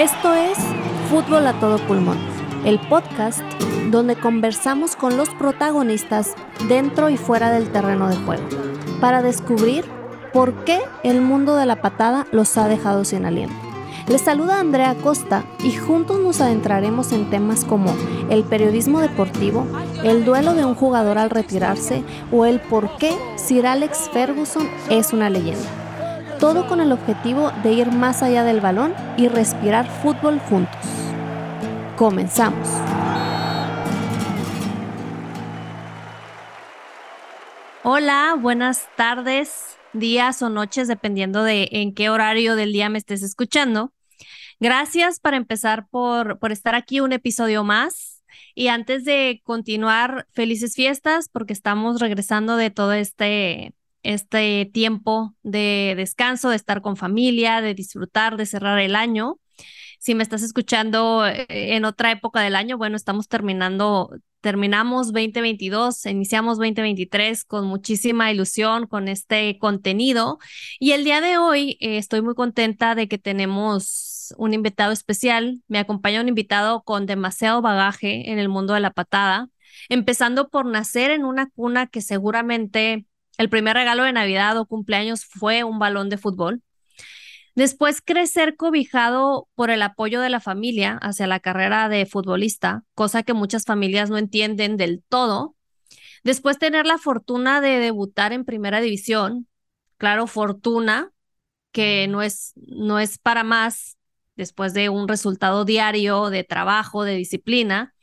Esto es Fútbol a todo pulmón, el podcast donde conversamos con los protagonistas dentro y fuera del terreno de juego para descubrir por qué el mundo de la patada los ha dejado sin aliento. Les saluda Andrea Costa y juntos nos adentraremos en temas como el periodismo deportivo, el duelo de un jugador al retirarse o el por qué Sir Alex Ferguson es una leyenda. Todo con el objetivo de ir más allá del balón y respirar fútbol juntos. Comenzamos. Hola, buenas tardes, días o noches, dependiendo de en qué horario del día me estés escuchando. Gracias para empezar por estar aquí un episodio más. Y antes de continuar, felices fiestas, porque estamos regresando de todo este tiempo de descanso, de estar con familia, de disfrutar, de cerrar el año. Si me estás escuchando en otra época del año, bueno, estamos terminamos 2022, iniciamos 2023 con muchísima ilusión con este contenido. Y el día de hoy estoy muy contenta de que tenemos un invitado especial. Me acompaña un invitado con demasiado bagaje en el mundo de la patada, empezando por nacer en una cuna que seguramente el primer regalo de Navidad o cumpleaños fue un balón de fútbol. Después crecer cobijado por el apoyo de la familia hacia la carrera de futbolista, cosa que muchas familias no entienden del todo. Después tener la fortuna de debutar en primera división. Claro, fortuna que no es para más después de un resultado diario de trabajo, de disciplina.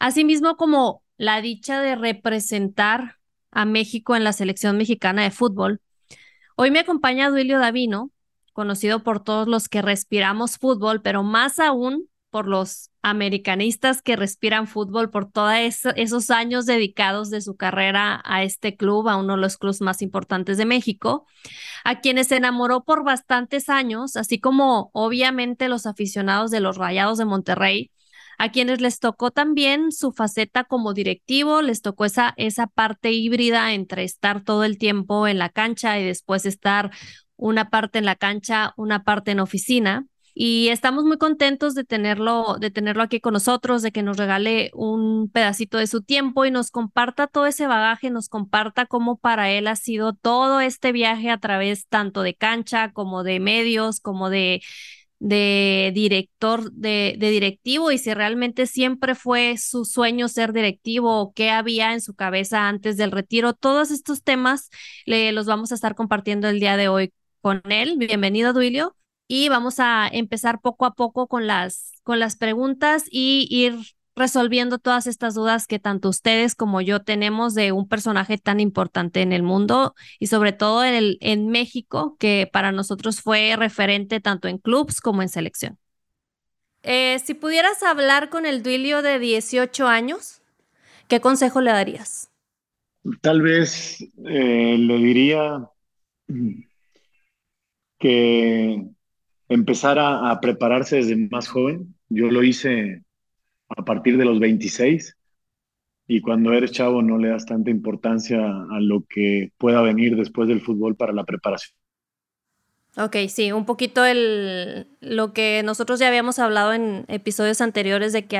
Asimismo como la dicha de representar a México en la Selección Mexicana de Fútbol. Hoy me acompaña Duilio Davino, conocido por todos los que respiramos fútbol, pero más aún por los americanistas que respiran fútbol, por todos esos años dedicados de su carrera a este club, a uno de los clubes más importantes de México, a quienes se enamoró por bastantes años, así como obviamente los aficionados de los Rayados de Monterrey, a quienes les tocó también su faceta como directivo, les tocó esa parte híbrida entre estar todo el tiempo en la cancha y después estar una parte en la cancha, una parte en oficina. Y estamos muy contentos de tenerlo aquí con nosotros, de que nos regale un pedacito de su tiempo y nos comparta todo ese bagaje, nos comparta cómo para él ha sido todo este viaje a través tanto de cancha como de medios, como de director, de directivo, y si realmente siempre fue su sueño ser directivo o qué había en su cabeza antes del retiro. Todos estos temas los vamos a estar compartiendo el día de hoy con él. Bienvenido, Duilio, y vamos a empezar poco a poco con las preguntas y ir resolviendo todas estas dudas que tanto ustedes como yo tenemos de un personaje tan importante en el mundo y sobre todo en México, que para nosotros fue referente tanto en clubs como en selección. Si pudieras hablar con el Duilio de 18 años, ¿qué consejo le darías? Tal vez le diría que empezara a prepararse desde más joven. Yo lo hice a partir de los 26, y cuando eres chavo no le das tanta importancia a lo que pueda venir después del fútbol para la preparación. Ok, sí, un poquito lo que nosotros ya habíamos hablado en episodios anteriores, de que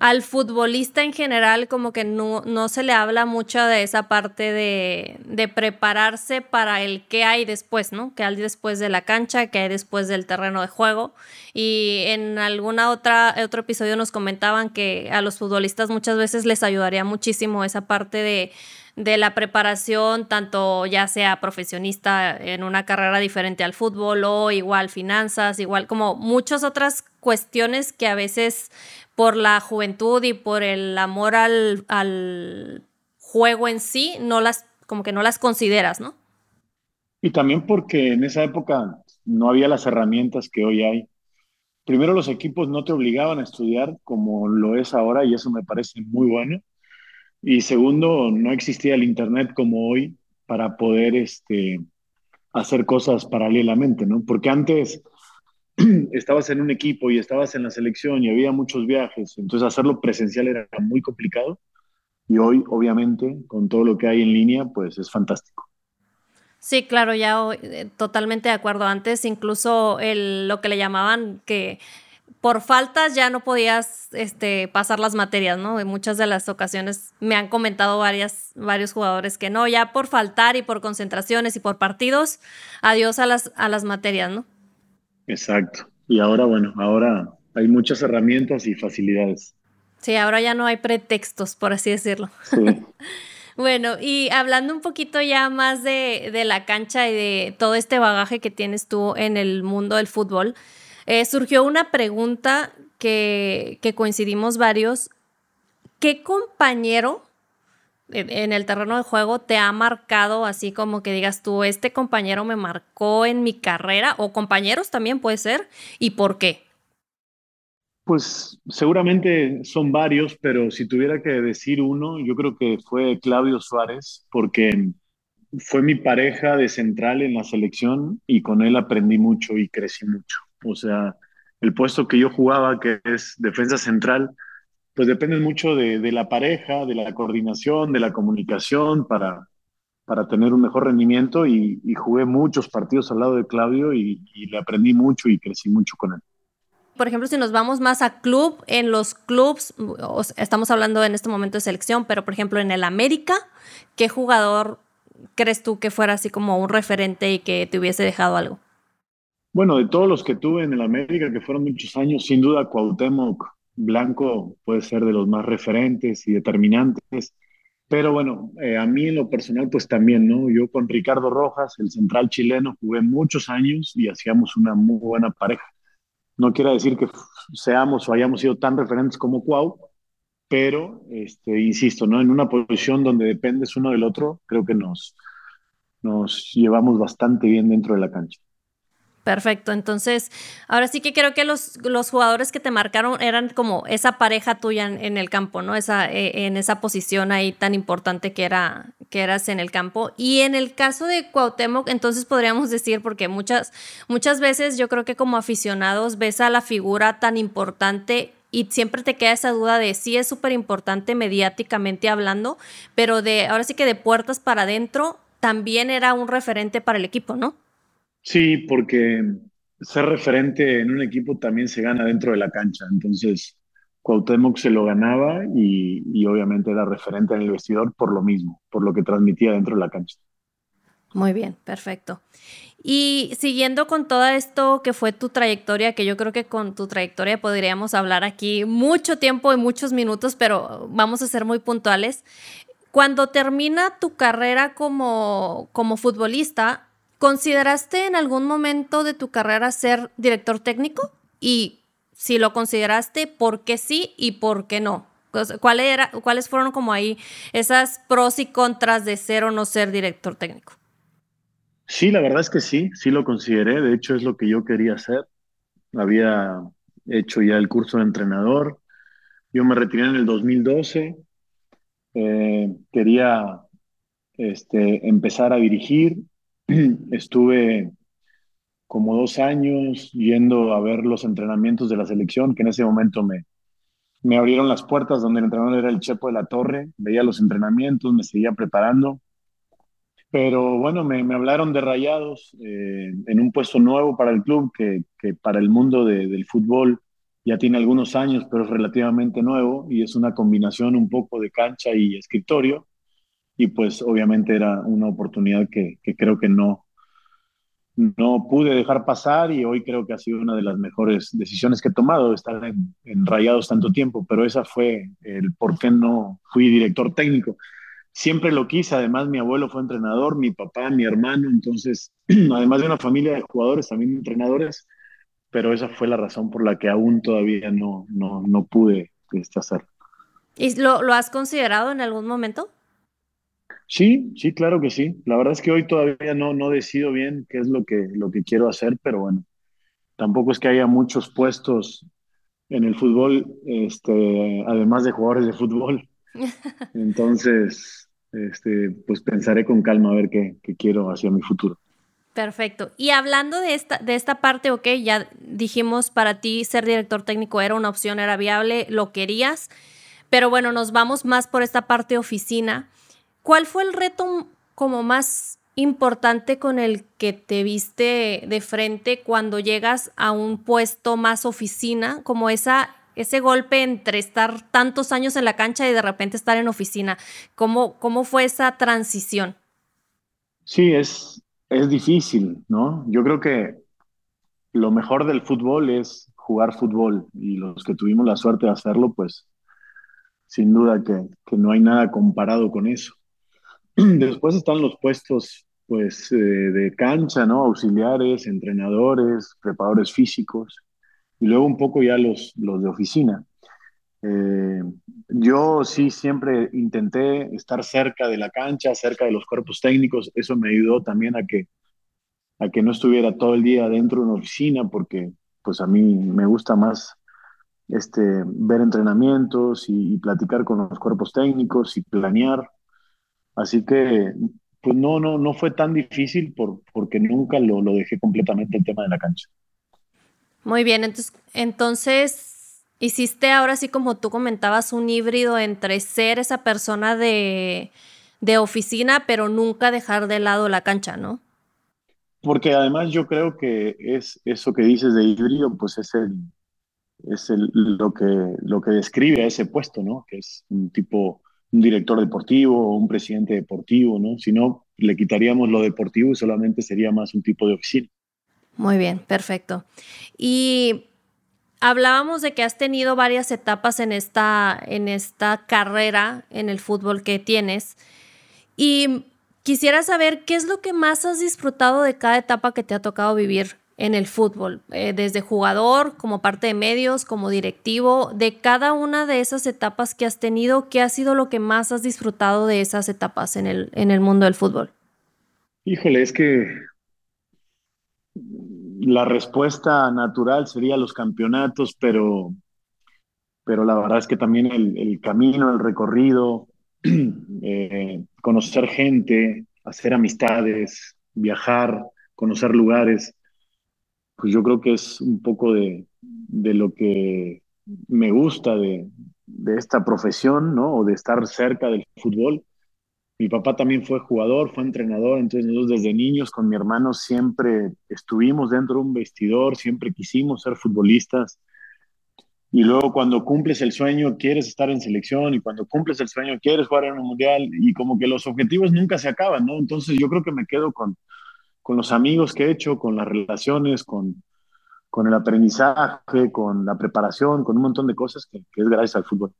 al futbolista en general como que no se le habla mucho de esa parte de prepararse para el qué hay después, ¿no? Qué hay después de la cancha, qué hay después del terreno de juego. Y en otro episodio nos comentaban que a los futbolistas muchas veces les ayudaría muchísimo esa parte de la preparación, tanto ya sea profesionista en una carrera diferente al fútbol o igual finanzas, igual como muchas otras cuestiones que a veces por la juventud y por el amor al juego en sí, no las consideras, ¿no? Y también porque en esa época no había las herramientas que hoy hay. Primero, los equipos no te obligaban a estudiar como lo es ahora, y eso me parece muy bueno. Y segundo, no existía el internet como hoy para poder hacer cosas paralelamente, ¿no? Porque antes estabas en un equipo y estabas en la selección y había muchos viajes, entonces hacerlo presencial era muy complicado, y hoy obviamente con todo lo que hay en línea pues es fantástico. Sí, claro, ya totalmente de acuerdo. Antes incluso lo que le llamaban que por faltas ya no podías pasar las materias, ¿no? En muchas de las ocasiones me han comentado varios jugadores que no, ya por faltar y por concentraciones y por partidos, adiós a las materias, ¿no? Exacto. Y ahora, bueno, ahora hay muchas herramientas y facilidades. Sí, ahora ya no hay pretextos, por así decirlo. Sí. Bueno, y hablando un poquito ya más de la cancha y de todo este bagaje que tienes tú en el mundo del fútbol, surgió una pregunta que coincidimos varios. ¿Qué compañero en el terreno de juego te ha marcado así como que digas tú, este compañero me marcó en mi carrera, o compañeros también puede ser, y por qué? Pues seguramente son varios, pero si tuviera que decir uno, yo creo que fue Claudio Suárez, porque fue mi pareja de central en la selección y con él aprendí mucho y crecí mucho. O sea, el puesto que yo jugaba, que es defensa central, pues depende mucho de la pareja, de la coordinación, de la comunicación para tener un mejor rendimiento, y jugué muchos partidos al lado de Claudio y le aprendí mucho y crecí mucho con él. Por ejemplo, si nos vamos más a club, en los clubs, estamos hablando en este momento de selección, pero por ejemplo en el América, ¿qué jugador crees tú que fuera así como un referente y que te hubiese dejado algo? Bueno, de todos los que tuve en el América, que fueron muchos años, sin duda Cuauhtémoc Blanco puede ser de los más referentes y determinantes, pero bueno, a mí en lo personal pues también, ¿no? Yo con Ricardo Rojas, el central chileno, jugué muchos años y hacíamos una muy buena pareja. No quiero decir que seamos o hayamos sido tan referentes como Cuau, pero insisto, ¿no? En una posición donde dependes uno del otro, creo que nos llevamos bastante bien dentro de la cancha. Perfecto, entonces ahora sí que creo que los jugadores que te marcaron eran como esa pareja tuya en el campo, ¿no? En esa posición ahí tan importante que eras en el campo. Y en el caso de Cuauhtémoc, entonces podríamos decir, porque muchas veces yo creo que como aficionados ves a la figura tan importante y siempre te queda esa duda de sí es súper importante mediáticamente hablando, pero ahora sí que de puertas para adentro también era un referente para el equipo, ¿no? Sí, porque ser referente en un equipo también se gana dentro de la cancha. Entonces, Cuauhtémoc se lo ganaba y obviamente era referente en el vestidor por lo mismo, por lo que transmitía dentro de la cancha. Muy bien, perfecto. Y siguiendo con todo esto que fue tu trayectoria, que yo creo que con tu trayectoria podríamos hablar aquí mucho tiempo y muchos minutos, pero vamos a ser muy puntuales. Cuando termina tu carrera como futbolista, ¿consideraste en algún momento de tu carrera ser director técnico? Y si lo consideraste, ¿por qué sí y por qué no? ¿Cuáles fueron como ahí esas pros y contras de ser o no ser director técnico? Sí, la verdad es que sí lo consideré. De hecho, es lo que yo quería hacer. Había hecho ya el curso de entrenador. Yo me retiré en el 2012. Quería empezar a dirigir. Estuve como 2 años yendo a ver los entrenamientos de la selección, que en ese momento me abrieron las puertas, donde el entrenador era el Chepo de la Torre. Veía los entrenamientos, me seguía preparando. Pero bueno, me hablaron de Rayados en un puesto nuevo para el club, que para el mundo del fútbol ya tiene algunos años, pero es relativamente nuevo y es una combinación un poco de cancha y escritorio. Y pues obviamente era una oportunidad que creo que no pude dejar pasar, y hoy creo que ha sido una de las mejores decisiones que he tomado, estar en Rayados tanto tiempo, pero esa fue el por qué no fui director técnico. Siempre lo quise, además mi abuelo fue entrenador, mi papá, mi hermano, entonces además de una familia de jugadores, también entrenadores, pero esa fue la razón por la que aún todavía no pude hacerlo. ¿Y lo has considerado en algún momento? Sí, claro que sí. La verdad es que hoy todavía no decido bien qué es lo que quiero hacer, pero bueno, tampoco es que haya muchos puestos en el fútbol, además de jugadores de fútbol. Entonces, pues pensaré con calma a ver qué quiero hacia mi futuro. Perfecto. Y hablando de esta parte, okay, ya dijimos, para ti ser director técnico era una opción, era viable, lo querías, pero bueno, nos vamos más por esta parte oficina. ¿Cuál fue el reto como más importante con el que te viste de frente cuando llegas a un puesto más oficina, como ese golpe entre estar tantos años en la cancha y de repente estar en oficina? ¿Cómo fue esa transición? Sí, es difícil, ¿no? Yo creo que lo mejor del fútbol es jugar fútbol, y los que tuvimos la suerte de hacerlo, pues sin duda que no hay nada comparado con eso. Después están los puestos pues, de cancha, ¿no? Auxiliares, entrenadores, preparadores físicos, y luego un poco ya los de oficina. Yo sí siempre intenté estar cerca de la cancha, cerca de los cuerpos técnicos. Eso me ayudó también a que no estuviera todo el día dentro de una oficina, porque pues a mí me gusta más ver entrenamientos y platicar con los cuerpos técnicos y planear. Así que pues no fue tan difícil porque nunca lo dejé completamente el tema de la cancha. Muy bien, entonces hiciste ahora sí, como tú comentabas, un híbrido entre ser esa persona de oficina, pero nunca dejar de lado la cancha, ¿no? Porque además yo creo que es eso que dices de híbrido, pues es lo que describe a ese puesto, ¿no? Que es un tipo, un director deportivo o un presidente deportivo, ¿no? Si no, le quitaríamos lo deportivo y solamente sería más un tipo de oficina. Muy bien, perfecto. Y hablábamos de que has tenido varias etapas en esta carrera en el fútbol que tienes, y quisiera saber qué es lo que más has disfrutado de cada etapa que te ha tocado vivir en el fútbol, desde jugador, como parte de medios, como directivo. De cada una de esas etapas que has tenido, ¿qué ha sido lo que más has disfrutado de esas etapas en el mundo del fútbol? Híjole, es que la respuesta natural sería los campeonatos, pero la verdad es que también el camino, el recorrido, conocer gente, hacer amistades, viajar, conocer lugares, pues yo creo que es un poco de lo que me gusta de esta profesión, ¿no? O de estar cerca del fútbol. Mi papá también fue jugador, fue entrenador, entonces nosotros desde niños con mi hermano siempre estuvimos dentro de un vestidor, siempre quisimos ser futbolistas, y luego cuando cumples el sueño quieres estar en selección, y cuando cumples el sueño quieres jugar en un mundial, y como que los objetivos nunca se acaban, ¿no? Entonces yo creo que me quedo con los amigos que he hecho, con las relaciones, con el aprendizaje, con la preparación, con un montón de cosas que es gracias al fútbol.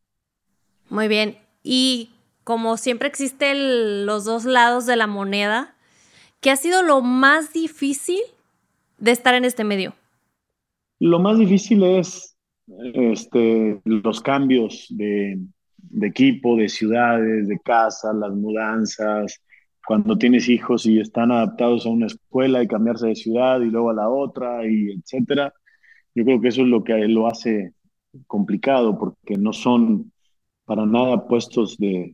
Muy bien, y como siempre existen los dos lados de la moneda, ¿qué ha sido lo más difícil de estar en este medio? Lo más difícil es los cambios de equipo, de ciudades, de casas, las mudanzas, cuando tienes hijos y están adaptados a una escuela y cambiarse de ciudad y luego a la otra, y etcétera. Yo creo que eso es lo que lo hace complicado, porque no son para nada puestos de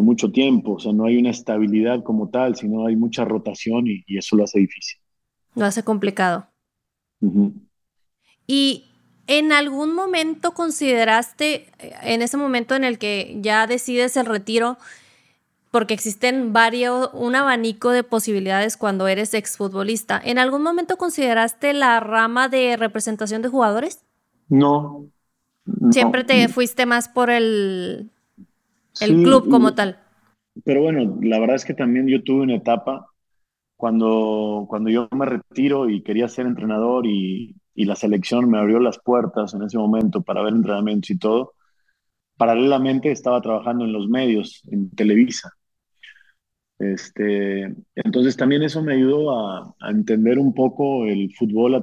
mucho tiempo, o sea, no hay una estabilidad como tal, sino hay mucha rotación, y eso lo hace difícil. Lo hace complicado. Uh-huh. ¿Y en algún momento consideraste, en ese momento en el que ya decides el retiro, porque existen un abanico de posibilidades cuando eres exfutbolista, ¿en algún momento consideraste la rama de representación de jugadores? No. Siempre te fuiste más por el club como tal. Pero bueno, la verdad es que también yo tuve una etapa cuando yo me retiro y quería ser entrenador, y la selección me abrió las puertas en ese momento para ver entrenamientos y todo. Paralelamente estaba trabajando en los medios, en Televisa. Entonces también eso me ayudó a entender un poco el fútbol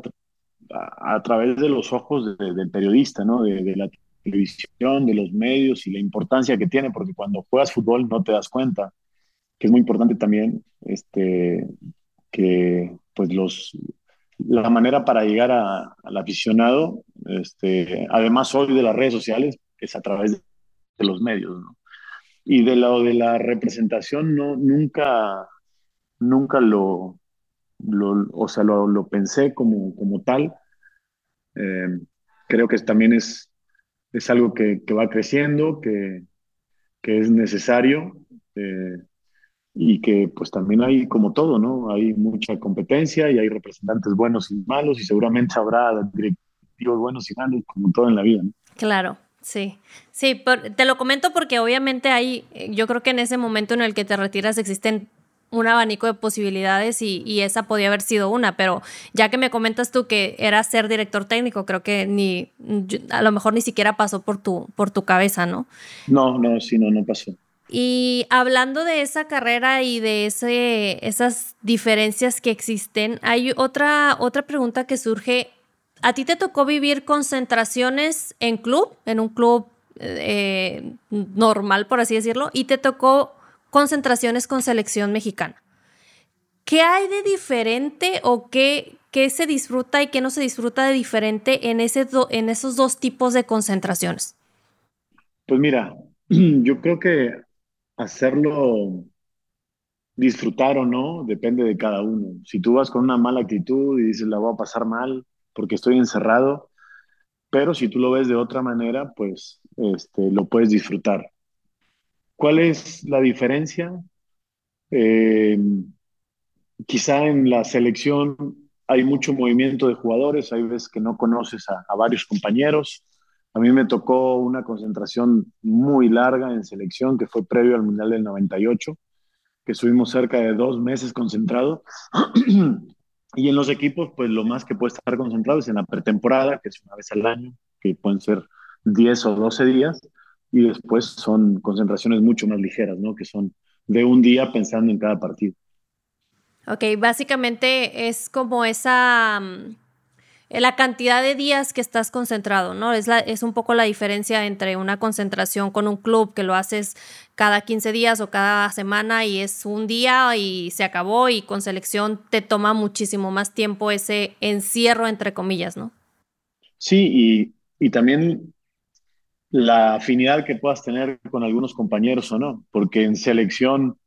a través de los ojos del periodista, ¿no? De la televisión, de los medios, y la importancia que tiene, porque cuando juegas fútbol no te das cuenta, que es muy importante también que pues la manera para llegar al aficionado, además hoy de las redes sociales, es a través de los medios, ¿no? Y de lo de la representación nunca lo pensé como tal. Creo que también es algo que va creciendo, que es necesario, y que pues también hay como todo, ¿no? Hay mucha competencia y hay representantes buenos y malos y seguramente habrá directivos buenos y malos como todo en la vida, ¿no? Claro, sí. Sí, te lo comento porque obviamente hay, yo creo que en ese momento en el que te retiras existen un abanico de posibilidades y esa podía haber sido una, pero ya que me comentas tú que eras ser director técnico, creo que a lo mejor ni siquiera pasó por tu cabeza, ¿no? No, sí, no pasó. Y hablando de esa carrera y de esas diferencias que existen, hay otra pregunta que surge. ¿A ti te tocó vivir concentraciones en un club normal, por así decirlo, y te tocó concentraciones con selección mexicana? ¿Qué hay de diferente o qué se disfruta y qué no se disfruta de diferente en esos dos tipos de concentraciones? Pues mira, yo creo que hacerlo disfrutar o no depende de cada uno. Si tú vas con una mala actitud y dices la voy a pasar mal porque estoy encerrado, pero si tú lo ves de otra manera, pues lo puedes disfrutar. ¿Cuál es la diferencia? Quizá en la selección hay mucho movimiento de jugadores, hay veces que no conoces a varios compañeros. A mí me tocó una concentración muy larga en selección que fue previo al Mundial del 98, que estuvimos cerca de 2 meses concentrados. Y en los equipos, pues lo más que puede estar concentrado es en la pretemporada, que es una vez al año, que pueden ser 10 o 12 días. Y después son concentraciones mucho más ligeras, ¿no? Que son de un día pensando en cada partido. Ok, básicamente es como la cantidad de días que estás concentrado, ¿no? Es un poco la diferencia entre una concentración con un club que lo haces cada 15 días o cada semana y es un día y se acabó, y con selección te toma muchísimo más tiempo ese encierro, entre comillas, ¿no? Sí, y también la afinidad que puedas tener con algunos compañeros o no, porque en selección,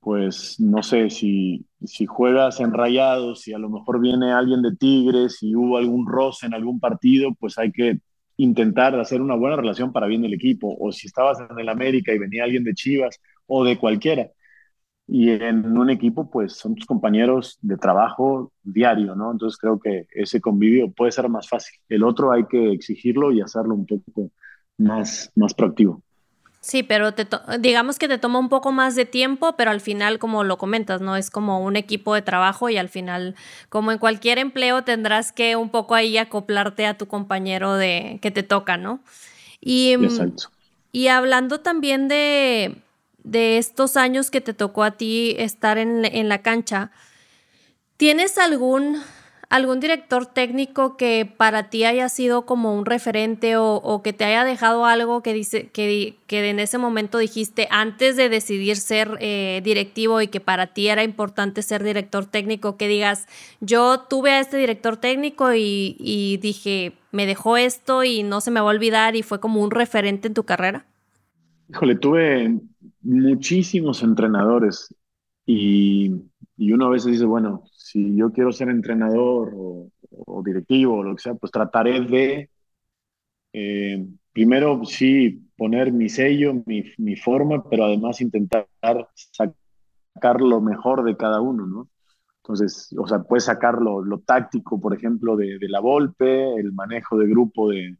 pues no sé, si juegas en Rayados y a lo mejor viene alguien de Tigres y hubo algún roce en algún partido, pues hay que intentar hacer una buena relación para bien del equipo, o si estabas en el América y venía alguien de Chivas o de cualquiera, y en un equipo pues son tus compañeros de trabajo diario, ¿no? Entonces creo que ese convivio puede ser más fácil, el otro hay que exigirlo y hacerlo un poco más proactivo. Sí, pero digamos que te toma un poco más de tiempo, pero al final, como lo comentas, ¿no? Es como un equipo de trabajo y al final, como en cualquier empleo, tendrás que un poco ahí acoplarte a tu compañero que te toca, ¿no? Exacto. Y hablando también de estos años que te tocó a ti estar en la cancha, ¿tienes algún director técnico que para ti haya sido como un referente o que te haya dejado algo que en ese momento dijiste antes de decidir ser directivo y que para ti era importante ser director técnico, que digas, yo tuve a este director técnico y dije, me dejó esto y no se me va a olvidar y fue como un referente en tu carrera? Híjole, tuve muchísimos entrenadores y uno a veces dice, bueno, si yo quiero ser entrenador o directivo o lo que sea, pues trataré de, primero sí, poner mi sello, mi forma, pero además intentar sacar lo mejor de cada uno, ¿no? Entonces, o sea, puedes sacar lo táctico, por ejemplo, de la Volpe, el manejo de grupo de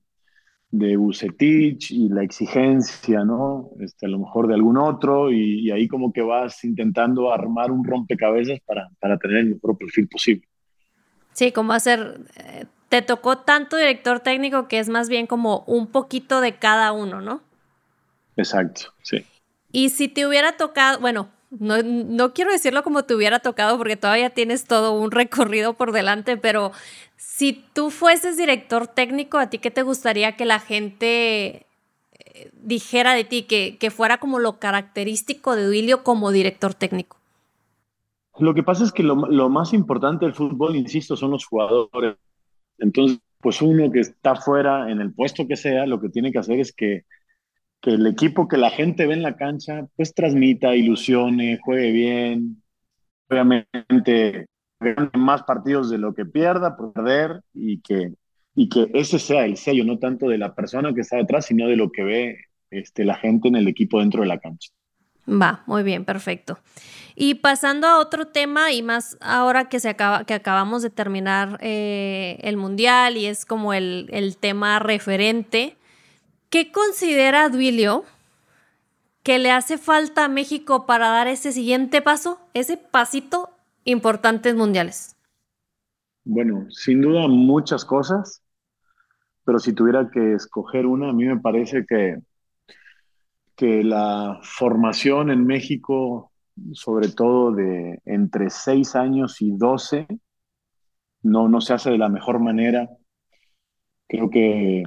Bucetich y la exigencia, ¿no? A lo mejor de algún otro, y ahí como que vas intentando armar un rompecabezas para tener el mejor perfil posible. Sí, como hacer... te tocó tanto director técnico que es más bien como un poquito de cada uno, ¿no? Exacto, sí. Y si te hubiera tocado... Bueno, no quiero decirlo como te hubiera tocado porque todavía tienes todo un recorrido por delante, pero... Si tú fueses director técnico, ¿a ti qué te gustaría que la gente dijera de ti, que fuera como lo característico de Duilio como director técnico? Lo que pasa es que lo más importante del fútbol, insisto, son los jugadores. Entonces, pues uno que está fuera, en el puesto que sea, lo que tiene que hacer es que el equipo que la gente ve en la cancha, pues transmita, ilusione, juegue bien, obviamente... más partidos de lo que pierda por perder y que ese sea el sello, no tanto de la persona que está detrás, sino de lo que ve la gente en el equipo dentro de la cancha. Va, muy bien, perfecto. Y pasando a otro tema, y más ahora que acabamos de terminar el Mundial, y es como el tema referente, ¿qué considera Duilio que le hace falta a México para dar ese siguiente paso, ese pasito importantes mundiales? Bueno, sin duda muchas cosas, pero si tuviera que escoger una, a mí me parece que la formación en México, sobre todo de entre 6 años y 12, no se hace de la mejor manera. Creo que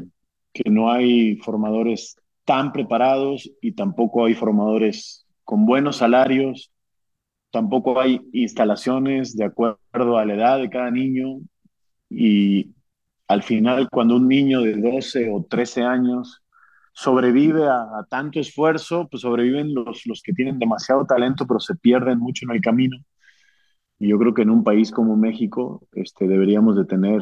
no hay formadores tan preparados y tampoco hay formadores con buenos salarios, tampoco hay instalaciones de acuerdo a la edad de cada niño, y al final cuando un niño de 12 o 13 años sobrevive a tanto esfuerzo, pues sobreviven los que tienen demasiado talento, pero se pierden mucho en el camino. Y yo creo que en un país como México deberíamos de tener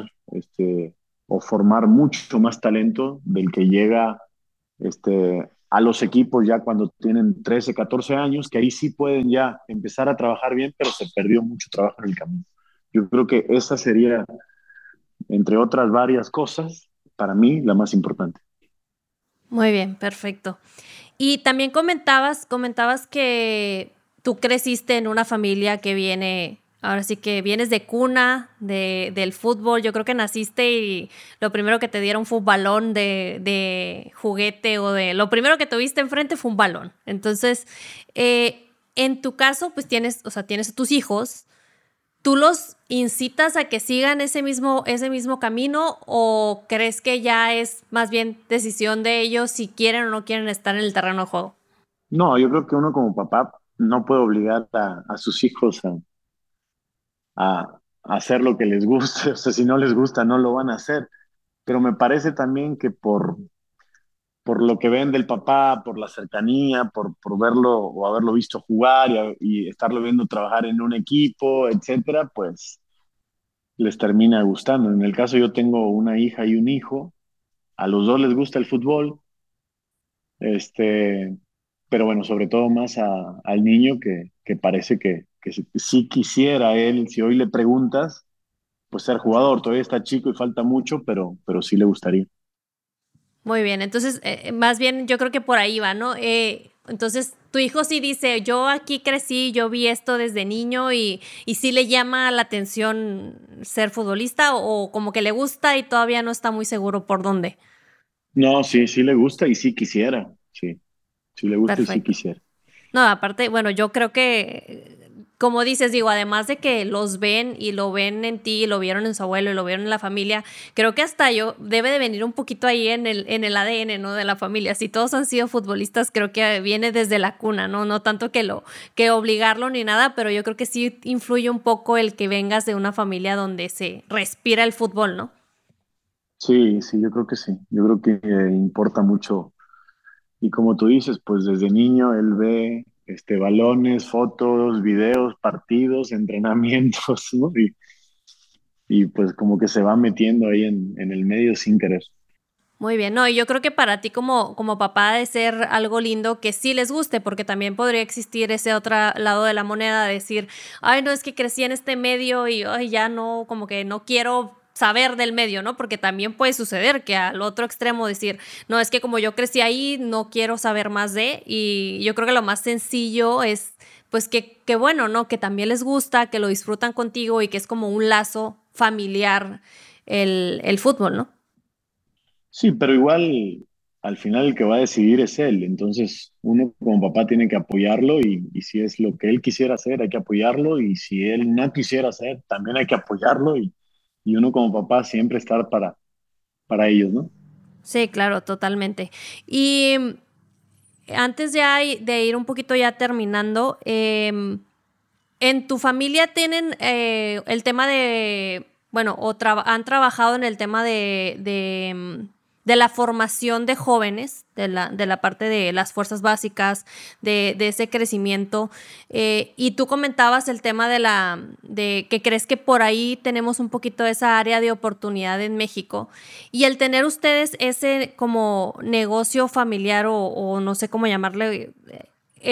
o formar mucho más talento del que llega a los equipos ya cuando tienen 13, 14 años, que ahí sí pueden ya empezar a trabajar bien, pero se perdió mucho trabajo en el camino. Yo creo que esa sería, entre otras varias cosas, para mí la más importante. Muy bien, perfecto. Y también comentabas que tú creciste en una familia que viene, ahora sí que vienes de cuna, del fútbol. Yo creo que naciste y lo primero que te dieron fue un balón de juguete, o de lo primero que tuviste enfrente fue un balón. Entonces, en tu caso, pues tienes tus hijos. ¿Tú los incitas a que sigan ese mismo camino, o crees que ya es más bien decisión de ellos si quieren o no quieren estar en el terreno de juego? No, yo creo que uno como papá no puede obligar a sus hijos a hacer lo que les guste. O sea, si no les gusta, no lo van a hacer. Pero me parece también que por lo que ven del papá, por la cercanía, por verlo o haberlo visto jugar y estarlo viendo trabajar en un equipo, etcétera, pues les termina gustando. En el caso, yo tengo una hija y un hijo, a los dos les gusta el fútbol, pero bueno, sobre todo más al niño que parece que si quisiera él, si hoy le preguntas, pues ser jugador. Todavía está chico y falta mucho, pero sí le gustaría. Muy bien, entonces más bien yo creo que por ahí va, ¿no? Entonces tu hijo sí dice, yo aquí crecí, yo vi esto desde niño, y sí le llama la atención ser futbolista, o como que le gusta y todavía no está muy seguro por dónde. No, sí le gusta y sí quisiera, sí le gusta. Perfecto. Y sí quisiera. No, aparte, bueno, yo creo que, como dices, digo, además de que los ven y lo ven en ti, y lo vieron en su abuelo y lo vieron en la familia, creo que hasta yo debe de venir un poquito ahí en el ADN, ¿no?, de la familia. Si todos han sido futbolistas, creo que viene desde la cuna, ¿no? No tanto que obligarlo ni nada, pero yo creo que sí influye un poco el que vengas de una familia donde se respira el fútbol, ¿no? Sí, yo creo que sí. Yo creo que importa mucho. Y como tú dices, pues desde niño él ve balones, fotos, videos, partidos, entrenamientos, ¿no? Y pues como que se va metiendo ahí en el medio sin querer. Muy bien, no, y yo creo que para ti como papá de ser algo lindo que sí les guste, porque también podría existir ese otro lado de la moneda, decir, ay, no, es que crecí en este medio y ay, ya no, como que no quiero saber del medio, ¿no? Porque también puede suceder que al otro extremo decir, no, es que como yo crecí ahí, no quiero saber más de, y yo creo que lo más sencillo es, pues, que bueno, ¿no? Que también les gusta, que lo disfrutan contigo y que es como un lazo familiar el fútbol, ¿no? Sí, pero igual al final el que va a decidir es él, entonces uno como papá tiene que apoyarlo, y si es lo que él quisiera hacer, hay que apoyarlo, y si él no quisiera hacer, también hay que apoyarlo, y uno como papá siempre estar para ellos, ¿no? Sí, claro, totalmente. Y antes ya de ir un poquito ya terminando, ¿en tu familia tienen el tema de, bueno, o han trabajado en el tema de la formación de jóvenes, de la parte de las fuerzas básicas, de ese crecimiento? Y tú comentabas el tema de que crees que por ahí tenemos un poquito esa área de oportunidad en México, y el tener ustedes ese como negocio familiar, o no sé cómo llamarle,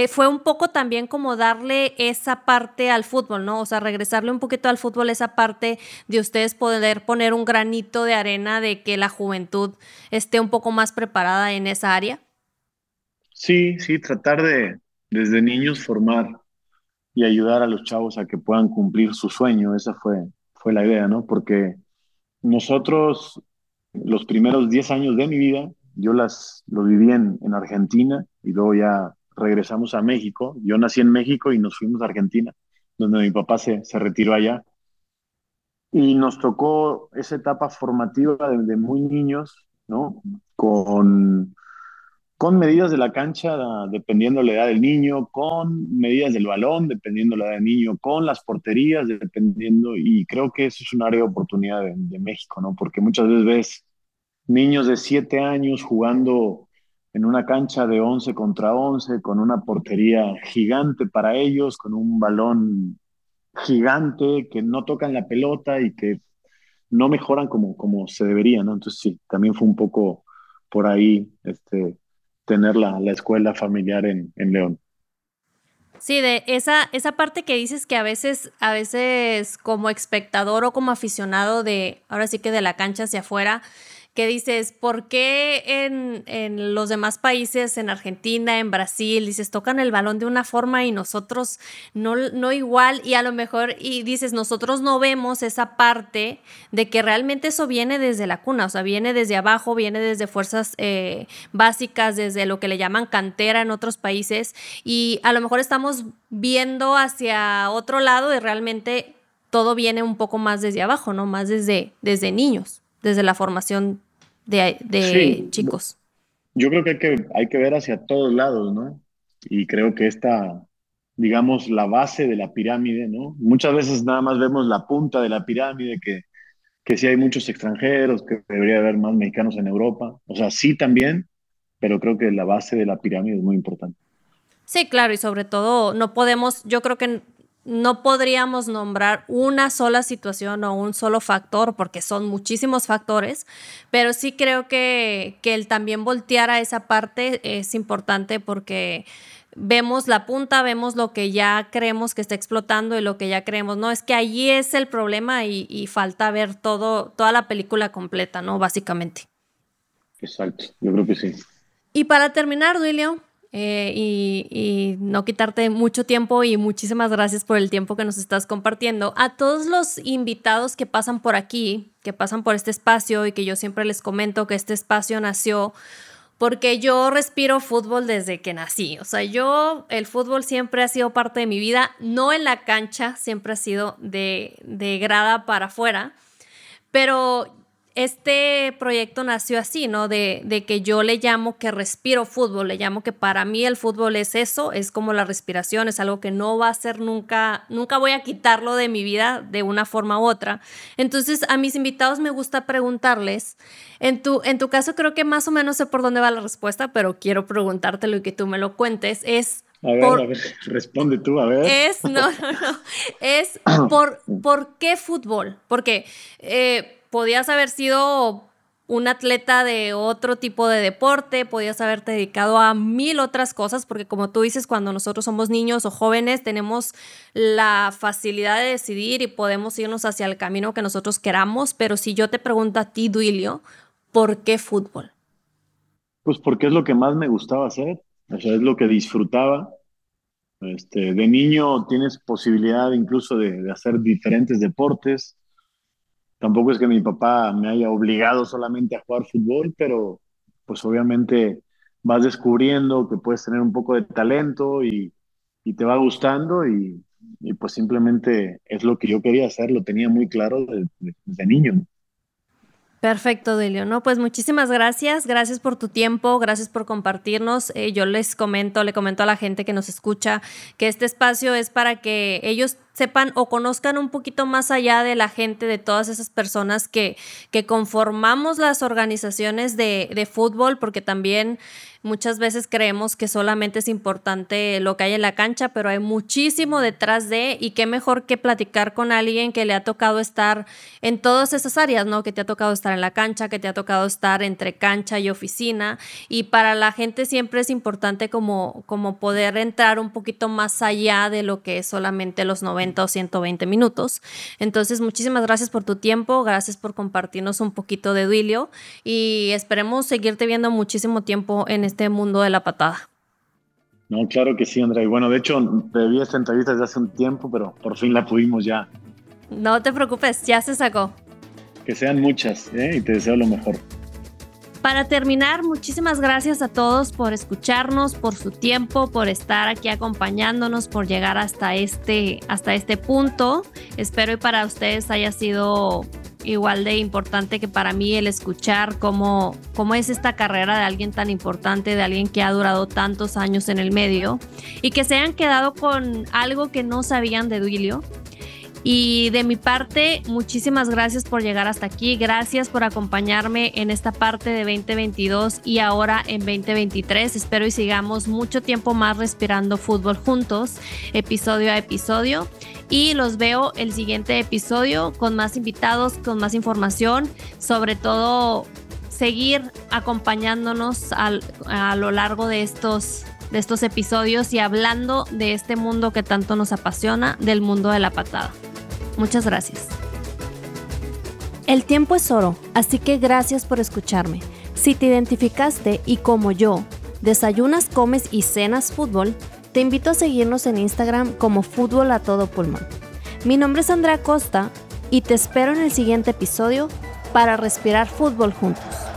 fue un poco también como darle esa parte al fútbol, ¿no? O sea, regresarle un poquito al fútbol esa parte de ustedes poder poner un granito de arena de que la juventud esté un poco más preparada en esa área. Sí, tratar de desde niños formar y ayudar a los chavos a que puedan cumplir su sueño. Esa fue la idea, ¿no? Porque nosotros, los primeros 10 años de mi vida, yo lo viví en Argentina y luego ya regresamos a México. Yo nací en México y nos fuimos a Argentina, donde mi papá se retiró allá. Y nos tocó esa etapa formativa desde muy niños, ¿no? Con medidas de la cancha dependiendo la edad del niño, con medidas del balón dependiendo la edad del niño, con las porterías dependiendo, y creo que eso es un área de oportunidad de México, ¿no? Porque muchas veces ves niños de 7 años jugando en una cancha de 11 contra 11, con una portería gigante para ellos, con un balón gigante, que no tocan la pelota y que no mejoran como se debería, ¿no? Entonces sí, también fue un poco por ahí tener la escuela familiar en León. Sí, de esa parte que dices que a veces como espectador o como aficionado ahora sí que de la cancha hacia afuera, que dices, ¿por qué en los demás países, en Argentina, en Brasil, dices, tocan el balón de una forma y nosotros no igual? Y a lo mejor, y dices, nosotros no vemos esa parte de que realmente eso viene desde la cuna, o sea, viene desde abajo, viene desde fuerzas básicas, desde lo que le llaman cantera en otros países, y a lo mejor estamos viendo hacia otro lado y realmente todo viene un poco más desde abajo, ¿no? Más desde niños, desde la formación de sí, chicos. Yo creo que hay que ver hacia todos lados, ¿no? Y creo que esta, digamos, la base de la pirámide, ¿no? Muchas veces nada más vemos la punta de la pirámide, que sí hay muchos extranjeros, que debería haber más mexicanos en Europa. O sea, sí también, pero creo que la base de la pirámide es muy importante. Sí, claro, y sobre todo yo creo que no podríamos nombrar una sola situación o un solo factor, porque son muchísimos factores, pero sí creo que el también voltear a esa parte es importante, porque vemos la punta, vemos lo que ya creemos que está explotando y lo que ya creemos, no, es que allí es el problema y falta ver toda la película completa, ¿no? Básicamente. Exacto, yo creo que sí. Y para terminar, Duilio, y no quitarte mucho tiempo, y muchísimas gracias por el tiempo que nos estás compartiendo. A todos los invitados que pasan por aquí, que pasan por este espacio, y que yo siempre les comento que este espacio nació porque yo respiro fútbol desde que nací. O sea, el fútbol siempre ha sido parte de mi vida, no en la cancha, siempre ha sido de grada para afuera, pero este proyecto nació así, ¿no? De que yo le llamo que respiro fútbol, le llamo que para mí el fútbol es eso, es como la respiración, es algo que no va a ser nunca voy a quitarlo de mi vida de una forma u otra. Entonces, a mis invitados me gusta preguntarles, en tu caso creo que más o menos sé por dónde va la respuesta, pero quiero preguntártelo y que tú me lo cuentes, es... A ver, responde tú, a ver. Es ¿por qué fútbol? Porque... podías haber sido un atleta de otro tipo de deporte, podías haberte dedicado a mil otras cosas, porque como tú dices, cuando nosotros somos niños o jóvenes tenemos la facilidad de decidir y podemos irnos hacia el camino que nosotros queramos, pero si yo te pregunto a ti, Duilio, ¿por qué fútbol? Pues porque es lo que más me gustaba hacer, o sea, es lo que disfrutaba. De niño tienes posibilidad incluso de hacer diferentes deportes. Tampoco es que mi papá me haya obligado solamente a jugar fútbol, pero pues obviamente vas descubriendo que puedes tener un poco de talento y te va gustando y pues simplemente es lo que yo quería hacer, lo tenía muy claro desde niño. Perfecto, Duilio. No, pues muchísimas gracias. Gracias por tu tiempo, gracias por compartirnos. Yo le comento a la gente que nos escucha que este espacio es para que ellos sepan o conozcan un poquito más allá de la gente, de todas esas personas que conformamos las organizaciones de fútbol, porque también muchas veces creemos que solamente es importante lo que hay en la cancha, pero hay muchísimo detrás de, y qué mejor que platicar con alguien que le ha tocado estar en todas esas áreas, ¿no? Que te ha tocado estar en la cancha, que te ha tocado estar entre cancha y oficina, y para la gente siempre es importante como poder entrar un poquito más allá de lo que es solamente los 90 o 120 minutos. Entonces, muchísimas gracias por tu tiempo, gracias por compartirnos un poquito de Duilio, y esperemos seguirte viendo muchísimo tiempo en este mundo de la patada. No, claro que sí, Andrea. Y bueno, de hecho, te vi esta entrevista desde hace un tiempo, pero por fin la pudimos ya. No te preocupes, ya se sacó. Que sean muchas, y te deseo lo mejor. Para terminar, muchísimas gracias a todos por escucharnos, por su tiempo, por estar aquí acompañándonos, por llegar hasta este punto. Espero y para ustedes haya sido igual de importante que para mí el escuchar cómo es esta carrera de alguien tan importante, de alguien que ha durado tantos años en el medio, y que se hayan quedado con algo que no sabían de Duilio. Y de mi parte, muchísimas gracias por llegar hasta aquí. Gracias por acompañarme en esta parte de 2022 y ahora en 2023. Espero y sigamos mucho tiempo más respirando fútbol juntos, episodio a episodio. Y los veo el siguiente episodio con más invitados, con más información, sobre todo seguir acompañándonos a lo largo de estos episodios y hablando de este mundo que tanto nos apasiona, del mundo de la patada. Muchas gracias. El tiempo es oro, así que gracias por escucharme. Si te identificaste y, como yo, desayunas, comes y cenas fútbol, te invito a seguirnos en Instagram como Fútbol a todo pulmón. Mi nombre es Andrea Costa y te espero en el siguiente episodio para respirar fútbol juntos.